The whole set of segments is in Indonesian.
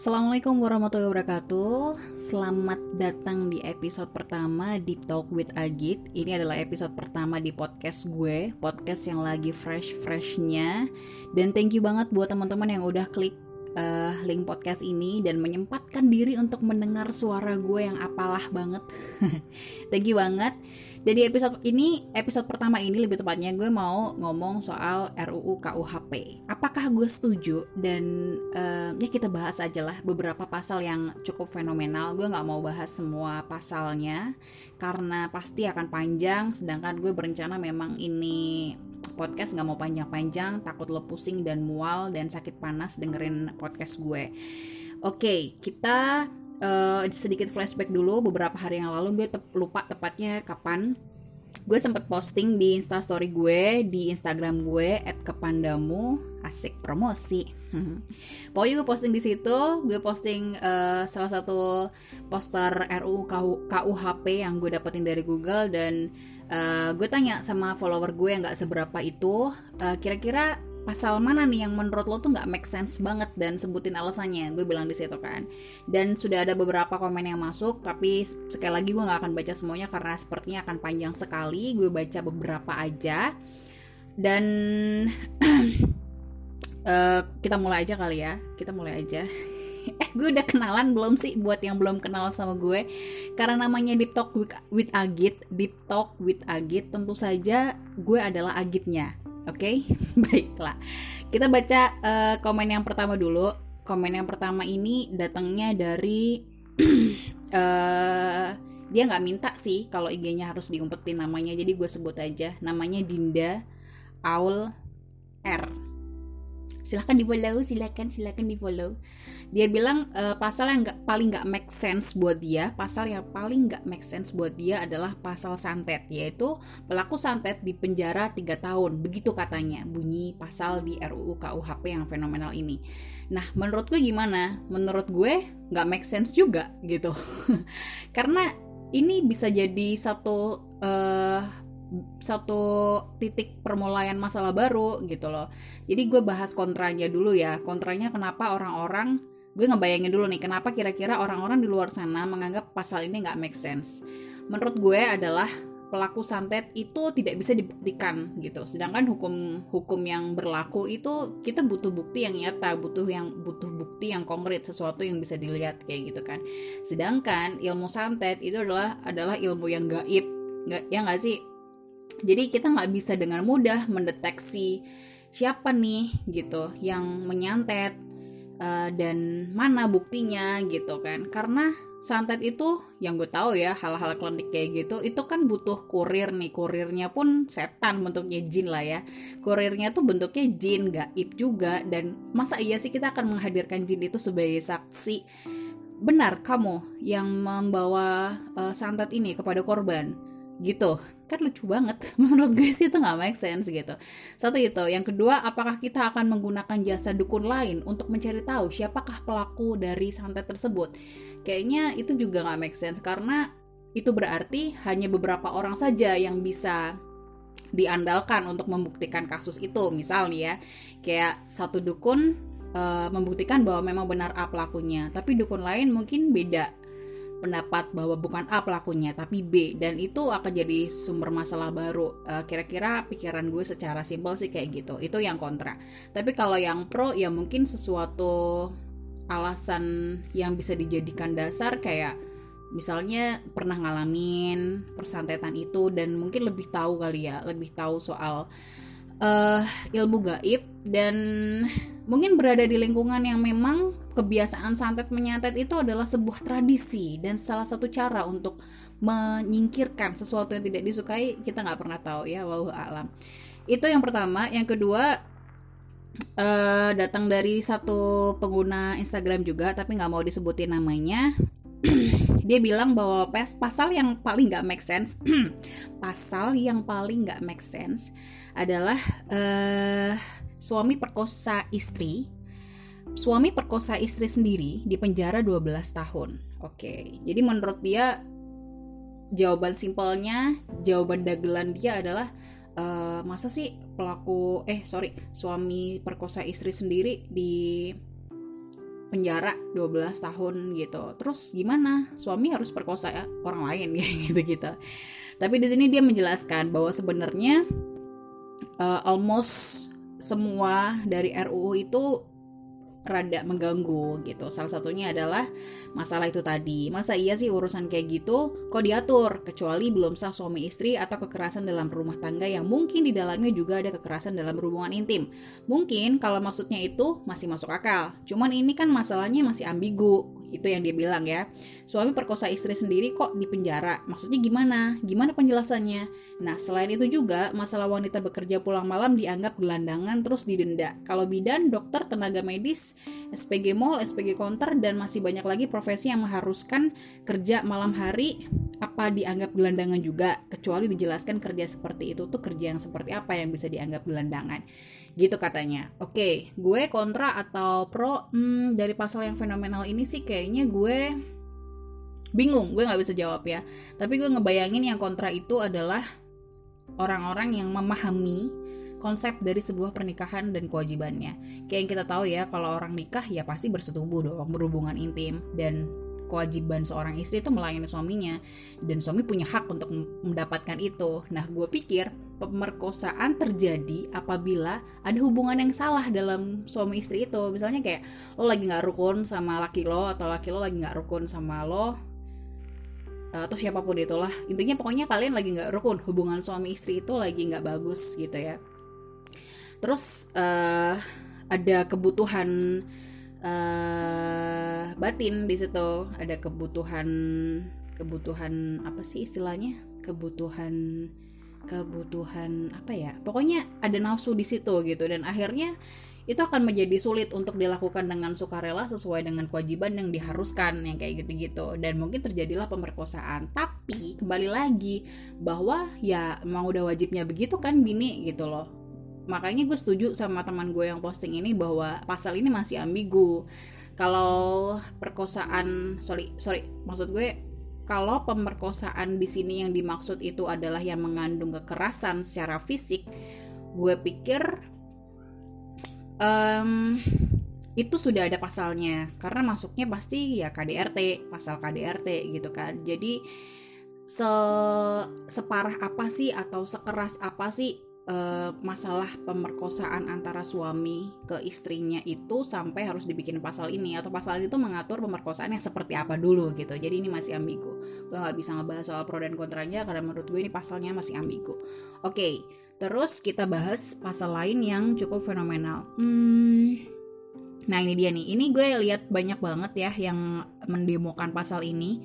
Assalamualaikum warahmatullahi wabarakatuh. Selamat datang di episode pertama Deep Talk with Agit. Ini adalah episode pertama di podcast gue, podcast yang lagi fresh-freshnya. Dan thank you banget buat teman-teman yang udah klik link podcast ini dan menyempatkan diri untuk mendengar suara gue yang apalah banget. Thank you banget. Jadi episode pertama ini lebih tepatnya gue mau ngomong soal RUU KUHP. Apakah gue setuju? Dan ya kita bahas aja lah beberapa pasal yang cukup fenomenal. Gue gak mau bahas semua pasalnya karena pasti akan panjang. Sedangkan gue berencana memang ini podcast gak mau panjang-panjang, takut lo pusing dan mual dan sakit panas dengerin podcast gue. Oke, kita sedikit flashback dulu. Beberapa hari yang lalu gue lupa tepatnya kapan, gue sempat posting di Instastory gue, di Instagram gue @kepandamu, asik promosi. Pokoknya gue posting di situ, gue posting salah satu poster RUU KUHP yang gue dapetin dari Google, dan gue tanya sama follower gue yang nggak seberapa itu, kira-kira pasal mana nih yang menurut lo tuh nggak make sense banget, dan sebutin alasannya. Gue bilang di situ kan, dan sudah ada beberapa komen yang masuk, tapi sekali lagi gue nggak akan baca semuanya karena sepertinya akan panjang sekali. Gue baca beberapa aja dan kita mulai aja kali ya, kita mulai aja. Gue udah kenalan belum sih buat yang belum kenal sama gue? Karena namanya Deep Talk with Agit, tentu saja gue adalah Agitnya. Oke, baiklah. Kita baca komen yang pertama dulu. Komen yang pertama ini datangnya dari dia nggak minta sih kalau IG-nya harus diumpetin namanya, jadi gue sebut aja. Namanya Dinda Aul R. Silahkan di follow. Dia bilang pasal yang paling nggak make sense buat dia adalah pasal santet, yaitu pelaku santet di penjara 3 tahun, begitu katanya bunyi pasal di RUU KUHP yang fenomenal ini. Nah, menurut gue gimana? Menurut gue nggak make sense juga gitu. Karena ini bisa jadi satu titik permulaan masalah baru gitu loh. Jadi gue bahas kontranya dulu ya. Kontranya kenapa orang-orang, gue ngebayangin dulu nih, kenapa kira-kira orang-orang di luar sana menganggap pasal ini gak make sense. Menurut gue adalah pelaku santet itu tidak bisa dibuktikan gitu. Sedangkan hukum yang berlaku itu kita butuh bukti yang nyata, butuh bukti yang konkret, sesuatu yang bisa dilihat kayak gitu kan. Sedangkan ilmu santet itu adalah ilmu yang gaib. Ya gak sih? Jadi kita nggak bisa dengan mudah mendeteksi siapa nih gitu yang menyantet dan mana buktinya gitu kan. Karena santet itu yang gue tahu ya, hal-hal klinik kayak gitu itu kan butuh kurir nih. Kurirnya pun setan, bentuknya jin lah ya. Kurirnya tuh bentuknya jin, gaib juga. Dan masa iya sih kita akan menghadirkan jin itu sebagai saksi, benar kamu yang membawa santet ini kepada korban gitu kan? Lucu banget. Menurut gue sih itu gak make sense gitu. Satu itu. Yang kedua, apakah kita akan menggunakan jasa dukun lain untuk mencari tahu siapakah pelaku dari santet tersebut? Kayaknya itu juga gak make sense, karena itu berarti hanya beberapa orang saja yang bisa diandalkan untuk membuktikan kasus itu. Misal nih ya, kayak satu dukun membuktikan bahwa memang benar A pelakunya, tapi dukun lain mungkin beda pendapat bahwa bukan A pelakunya tapi B, dan itu akan jadi sumber masalah baru. Kira-kira pikiran gue secara simpel sih kayak gitu. Itu yang kontra. Tapi kalau yang pro ya mungkin sesuatu alasan yang bisa dijadikan dasar, kayak misalnya pernah ngalamin persantetan itu dan mungkin lebih tahu kali ya, lebih tahu soal ilmu gaib, dan mungkin berada di lingkungan yang memang kebiasaan santet menyantet itu adalah sebuah tradisi dan salah satu cara untuk menyingkirkan sesuatu yang tidak disukai. Kita nggak pernah tahu ya, wallahu a'lam. Itu yang pertama. Yang kedua datang dari satu pengguna Instagram juga, tapi nggak mau disebutin namanya. Dia bilang bahwa pasal yang paling nggak make sense adalah suami perkosa istri sendiri di penjara 12 tahun. Oke, jadi menurut dia jawaban simpelnya, jawaban dagelan dia adalah masa sih suami perkosa istri sendiri di penjara 12 tahun gitu. Terus gimana? Suami harus perkosa orang lain gitu. Tapi di sini dia menjelaskan bahwa sebenarnya almost semua dari RUU itu rada mengganggu gitu. Salah satunya adalah masalah itu tadi. Masa iya sih urusan kayak gitu kok diatur, kecuali belum sah suami istri atau kekerasan dalam rumah tangga yang mungkin di dalamnya juga ada kekerasan dalam hubungan intim. Mungkin kalau maksudnya itu masih masuk akal. Cuman ini kan masalahnya masih ambigu. Itu yang dia bilang ya. Suami perkosa istri sendiri kok dipenjara. Maksudnya gimana? Gimana penjelasannya? Nah, selain itu juga masalah wanita bekerja pulang malam dianggap gelandangan terus didenda. Kalau bidan, dokter, tenaga medis, SPG mall, SPG konter, dan masih banyak lagi profesi yang mengharuskan kerja malam hari, apa dianggap gelandangan juga? Kecuali dijelaskan kerja seperti itu tuh kerja yang seperti apa yang bisa dianggap gelandangan. Gitu katanya. Oke, gue kontra atau pro dari pasal yang fenomenal ini sih kayaknya gue bingung, gue gak bisa jawab ya. Tapi gue ngebayangin yang kontra itu adalah orang-orang yang memahami konsep dari sebuah pernikahan dan kewajibannya. Kayak yang kita tahu ya, kalau orang nikah ya pasti bersetubuh dong, berhubungan intim. Dan kewajiban seorang istri itu melayani suaminya, dan suami punya hak untuk mendapatkan itu. Nah, gue pikir pemerkosaan terjadi apabila ada hubungan yang salah dalam suami istri itu. Misalnya kayak lo lagi nggak rukun sama laki lo, atau laki lo lagi nggak rukun sama lo, atau siapapun itulah. Intinya pokoknya kalian lagi nggak rukun, hubungan suami istri itu lagi nggak bagus gitu ya. Terus ada kebutuhan batin di situ, ada kebutuhan apa sih istilahnya, kebutuhan apa ya, pokoknya ada nafsu di situ gitu, dan akhirnya itu akan menjadi sulit untuk dilakukan dengan sukarela sesuai dengan kewajiban yang diharuskan, yang kayak gitu-gitu, dan mungkin terjadilah pemerkosaan. Tapi kembali lagi bahwa ya emang udah wajibnya begitu kan bini gitu loh. Makanya gue setuju sama teman gue yang posting ini bahwa pasal ini masih ambigu. Kalau kalau pemerkosaan di sini yang dimaksud itu adalah yang mengandung kekerasan secara fisik, gue pikir itu sudah ada pasalnya, karena masuknya pasti ya KDRT, pasal KDRT gitu kan. Jadi separah apa sih atau sekeras apa sih masalah pemerkosaan antara suami ke istrinya itu sampai harus dibikin pasal ini, atau pasal itu mengatur pemerkosaan yang seperti apa dulu gitu. Jadi ini masih ambigu. Gue gak bisa ngebahas soal pro dan kontranya karena menurut gue ini pasalnya masih ambigu. Oke, terus kita bahas pasal lain yang cukup fenomenal. Nah ini dia nih. Ini gue lihat banyak banget ya yang mendemokan pasal ini.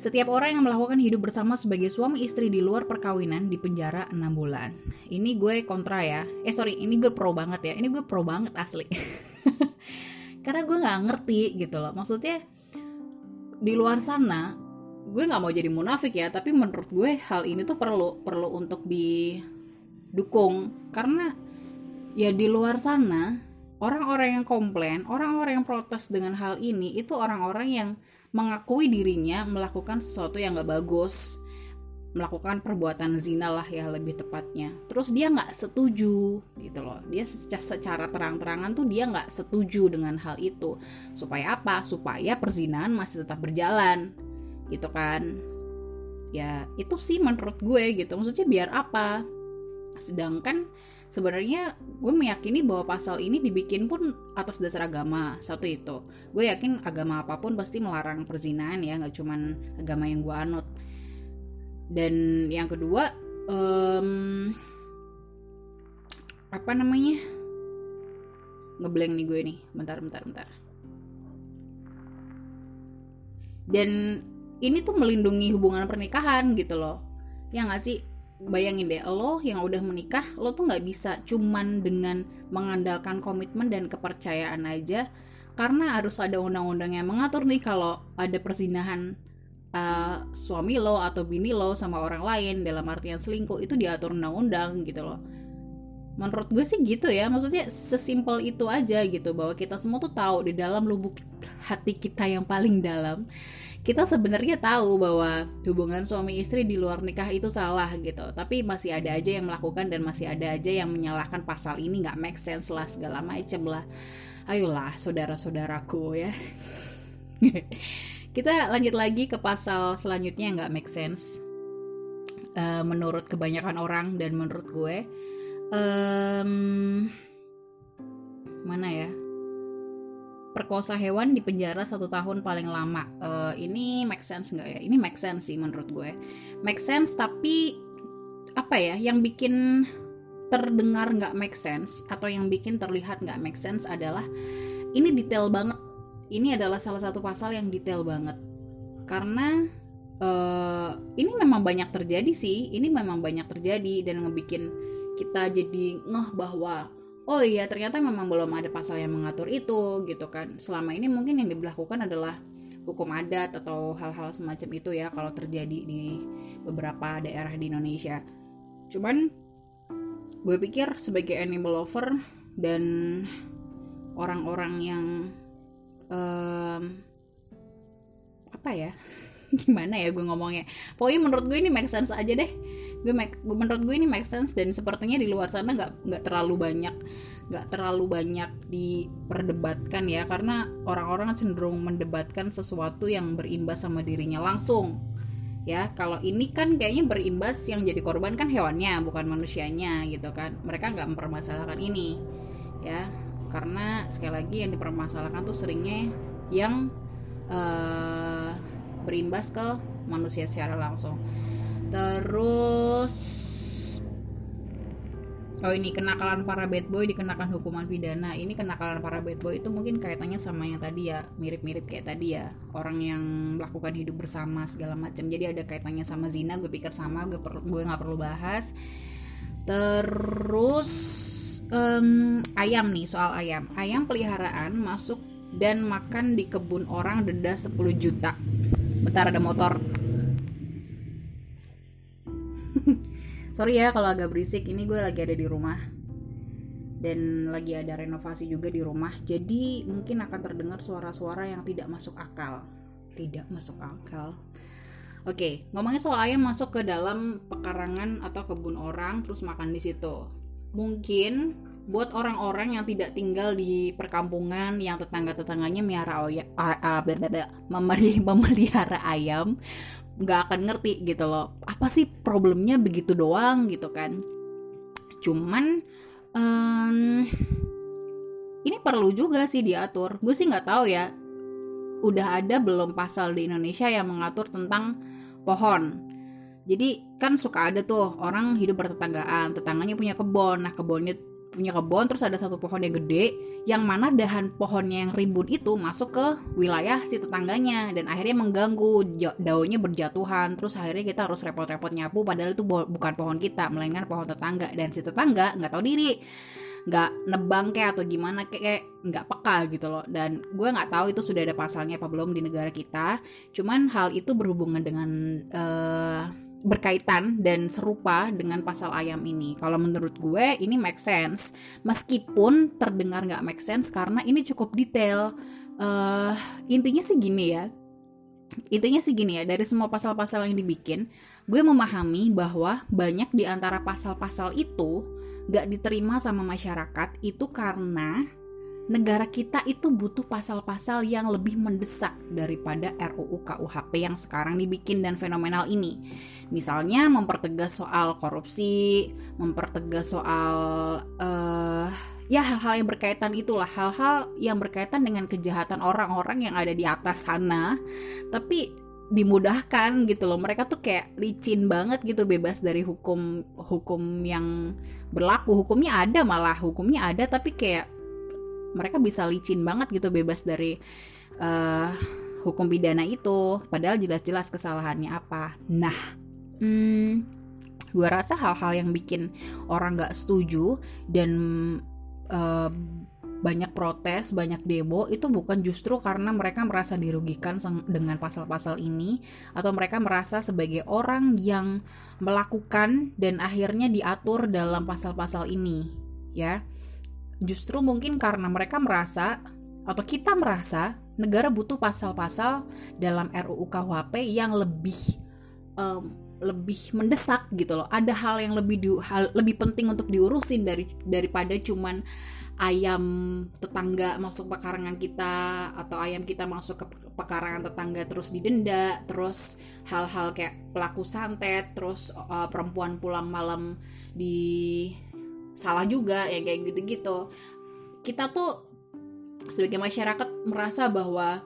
Setiap orang yang melakukan hidup bersama sebagai suami istri di luar perkawinan dipenjara 6 bulan. Ini gue kontra ya. Ini gue pro banget ya. Ini gue pro banget asli. Karena gue gak ngerti gitu loh. Maksudnya di luar sana, gue gak mau jadi munafik ya, tapi menurut gue hal ini tuh perlu untuk didukung. Karena ya di luar sana, orang-orang yang komplain, orang-orang yang protes dengan hal ini, itu orang-orang yang mengakui dirinya melakukan sesuatu yang gak bagus, melakukan perbuatan zina lah ya lebih tepatnya. Terus dia gak setuju gitu loh. Dia secara terang-terangan tuh dia gak setuju dengan hal itu. Supaya apa? Supaya perzinahan masih tetap berjalan gitu kan. Ya itu sih menurut gue gitu. Maksudnya biar apa? Sedangkan sebenarnya gue meyakini bahwa pasal ini dibikin pun atas dasar agama. Satu itu, gue yakin agama apapun pasti melarang perzinahan ya, gak cuman agama yang gue anut. Dan yang kedua, ngeblank nih gue nih, bentar. Dan ini tuh melindungi hubungan pernikahan gitu loh, ya gak sih? Bayangin deh, lo yang udah menikah, lo tuh gak bisa cuman dengan mengandalkan komitmen dan kepercayaan aja, karena harus ada undang-undang yang mengatur nih kalau ada perzinahan suami lo atau bini lo sama orang lain dalam artian selingkuh, itu diatur undang-undang gitu loh. Menurut gue sih gitu ya, maksudnya sesimpel itu aja gitu, bahwa kita semua tuh tahu di dalam lubuk hati kita yang paling dalam, kita sebenarnya tahu bahwa hubungan suami istri di luar nikah itu salah gitu. Tapi masih ada aja yang melakukan, dan masih ada aja yang menyalahkan pasal ini, gak make sense lah segala macem lah. Ayolah saudara-saudaraku ya. Kita lanjut lagi ke pasal selanjutnya yang gak make sense menurut kebanyakan orang dan menurut gue. Mana ya? Perkosa hewan di penjara 1 tahun paling lama. Ini make sense gak ya? Ini make sense sih menurut gue. Make sense, tapi apa ya? Yang bikin terdengar gak make sense atau yang bikin terlihat gak make sense adalah ini detail banget. Ini adalah salah satu pasal yang detail banget. Karena ini memang banyak terjadi sih. Ini memang banyak terjadi dan ngebikin kita jadi ngeh bahwa oh iya ternyata memang belum ada pasal yang mengatur itu gitu kan. Selama ini mungkin yang diberlakukan adalah hukum adat atau hal-hal semacam itu ya, kalau terjadi di beberapa daerah di Indonesia. Cuman gue pikir sebagai animal lover dan orang-orang yang apa ya, gimana ya gue ngomongnya, pokoknya menurut gue ini make sense aja deh. Menurut gue ini make sense dan sepertinya di luar sana nggak terlalu banyak diperdebatkan ya, karena orang-orang cenderung mendebatkan sesuatu yang berimbas sama dirinya langsung ya. Kalau ini kan kayaknya berimbas, yang jadi korban kan hewannya bukan manusianya gitu kan. Mereka nggak mempermasalahkan ini ya, karena sekali lagi yang dipermasalahkan tuh seringnya yang berimbas ke manusia secara langsung. Terus oh ini kenakalan para bad boy dikenakan hukuman pidana. Ini kenakalan para bad boy itu mungkin kaitannya sama yang tadi ya, mirip-mirip kayak tadi ya, orang yang melakukan hidup bersama segala macam. Jadi ada kaitannya sama zina, gue pikir sama, gue nggak perlu bahas. Terus ayam nih, soal ayam. Ayam peliharaan masuk dan makan di kebun orang denda 10 juta. Bentar ada motor. Sorry ya kalau agak berisik, ini gue lagi ada di rumah. Dan lagi ada renovasi juga di rumah. Jadi mungkin akan terdengar suara-suara yang tidak masuk akal. Tidak masuk akal. Oke, ngomongin soal ayam masuk ke dalam pekarangan atau kebun orang terus makan di situ. Mungkin buat orang-orang yang tidak tinggal di perkampungan, yang tetangga-tetangganya memelihara ayam, nggak akan ngerti gitu loh. Apa sih problemnya begitu doang gitu kan? Cuman ini perlu juga sih diatur. Gue sih nggak tahu ya. Udah ada belum pasal di Indonesia yang mengatur tentang pohon? Jadi kan suka ada tuh orang hidup bertetanggaan, tetangganya punya kebon. Nah kebonnya punya kebon terus ada satu pohon yang gede, yang mana dahan pohonnya yang rimbun itu masuk ke wilayah si tetangganya dan akhirnya mengganggu, daunnya berjatuhan. Terus akhirnya kita harus repot-repot nyapu, padahal itu bukan pohon kita melainkan pohon tetangga. Dan si tetangga gak tahu diri, gak nebang kayak atau gimana kayak gak peka gitu loh. Dan gue gak tahu itu sudah ada pasalnya apa belum di negara kita. Cuman hal itu berhubungan dengan berkaitan dan serupa dengan pasal ayam ini. Kalau menurut gue ini make sense, meskipun terdengar gak make sense karena ini cukup detail. Intinya sih gini ya, dari semua pasal-pasal yang dibikin, gue memahami bahwa banyak di antara pasal-pasal itu gak diterima sama masyarakat itu karena negara kita itu butuh pasal-pasal yang lebih mendesak daripada RUU KUHP yang sekarang dibikin dan fenomenal ini. Misalnya mempertegas soal korupsi, mempertegas soal ya hal-hal yang berkaitan itulah, hal-hal yang berkaitan dengan kejahatan orang-orang yang ada di atas sana. Tapi dimudahkan gitu loh, mereka tuh kayak licin banget gitu, bebas dari hukum yang berlaku. Hukumnya ada tapi kayak mereka bisa licin banget gitu, bebas dari hukum pidana itu, padahal jelas-jelas kesalahannya apa. Nah, gue rasa hal-hal yang bikin orang gak setuju dan banyak protes, banyak demo itu bukan justru karena mereka merasa dirugikan dengan pasal-pasal ini, atau mereka merasa sebagai orang yang melakukan dan akhirnya diatur dalam pasal-pasal ini ya. Justru mungkin karena mereka merasa, atau kita merasa, negara butuh pasal-pasal dalam RUU KUHP yang lebih mendesak gitu loh. Ada hal yang lebih penting untuk diurusin daripada cuman ayam tetangga masuk pekarangan kita atau ayam kita masuk ke pekarangan tetangga terus didenda, terus hal-hal kayak pelaku santet, terus perempuan pulang malam di salah juga, ya kayak gitu-gitu. Kita tuh sebagai masyarakat merasa bahwa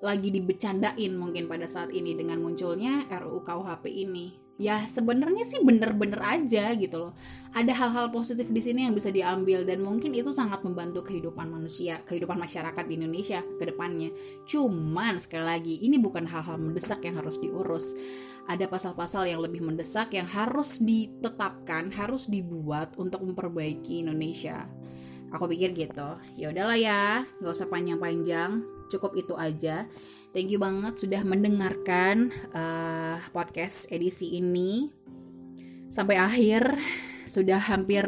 lagi dibecandain mungkin pada saat ini dengan munculnya RUU KUHP ini. Ya sebenarnya sih bener-bener aja gitu loh. Ada hal-hal positif di sini yang bisa diambil dan mungkin itu sangat membantu kehidupan manusia, kehidupan masyarakat di Indonesia ke depannya. Cuman sekali lagi, ini bukan hal-hal mendesak yang harus diurus. Ada pasal-pasal yang lebih mendesak yang harus ditetapkan, harus dibuat untuk memperbaiki Indonesia. Aku pikir gitu. Ya udahlah ya, enggak usah panjang-panjang. Cukup itu aja. Thank you banget sudah mendengarkan podcast edisi ini sampai akhir. Sudah hampir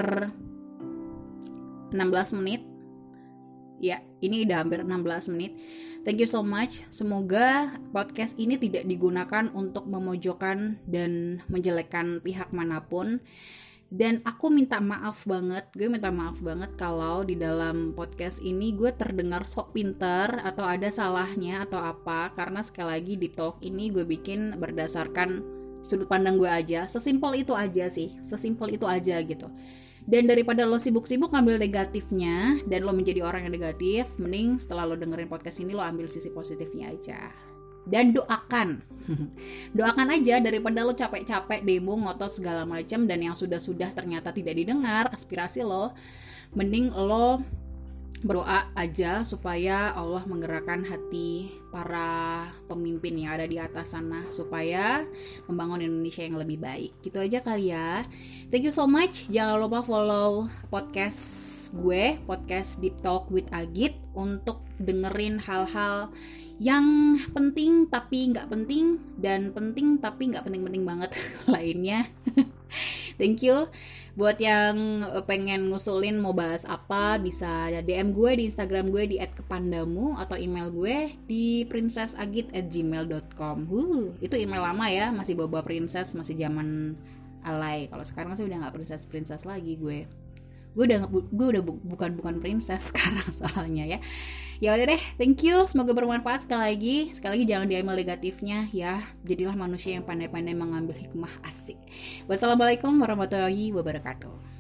16 menit. Ya, ini udah hampir 16 menit. Thank you so much. Semoga podcast ini tidak digunakan untuk memojokkan dan menjelekkan pihak manapun. Dan aku minta maaf banget, kalau di dalam podcast ini gue terdengar sok pinter atau ada salahnya atau apa. Karena sekali lagi Deep Talk ini gue bikin berdasarkan sudut pandang gue aja. Sesimpel itu aja sih, gitu. Dan daripada lo sibuk-sibuk ngambil negatifnya dan lo menjadi orang yang negatif, mending setelah lo dengerin podcast ini lo ambil sisi positifnya aja. Dan doakan aja daripada lo capek-capek demo ngotot segala macam dan yang sudah-sudah ternyata tidak didengar aspirasi lo, mending lo berdoa aja supaya Allah menggerakkan hati para pemimpin yang ada di atas sana supaya membangun Indonesia yang lebih baik. Gitu aja kali ya. Thank you so much. Jangan lupa follow podcast gue, podcast Deep Talk with Agit, untuk dengerin hal-hal yang penting tapi nggak penting dan penting tapi nggak penting-penting banget lainnya. Thank you buat yang pengen ngusulin mau bahas apa, bisa DM gue di Instagram gue di @kepandamu atau email gue di princessagit@gmail.com. Itu email lama ya, masih boba princess, masih zaman alay. Kalau sekarang sih udah nggak princess lagi gue. Gue udah bukan princess sekarang soalnya ya. Ya udah deh, thank you. Semoga bermanfaat sekali lagi jangan diambil negatifnya ya. Jadilah manusia yang pandai-pandai mengambil hikmah. Asik. Wassalamualaikum warahmatullahi wabarakatuh.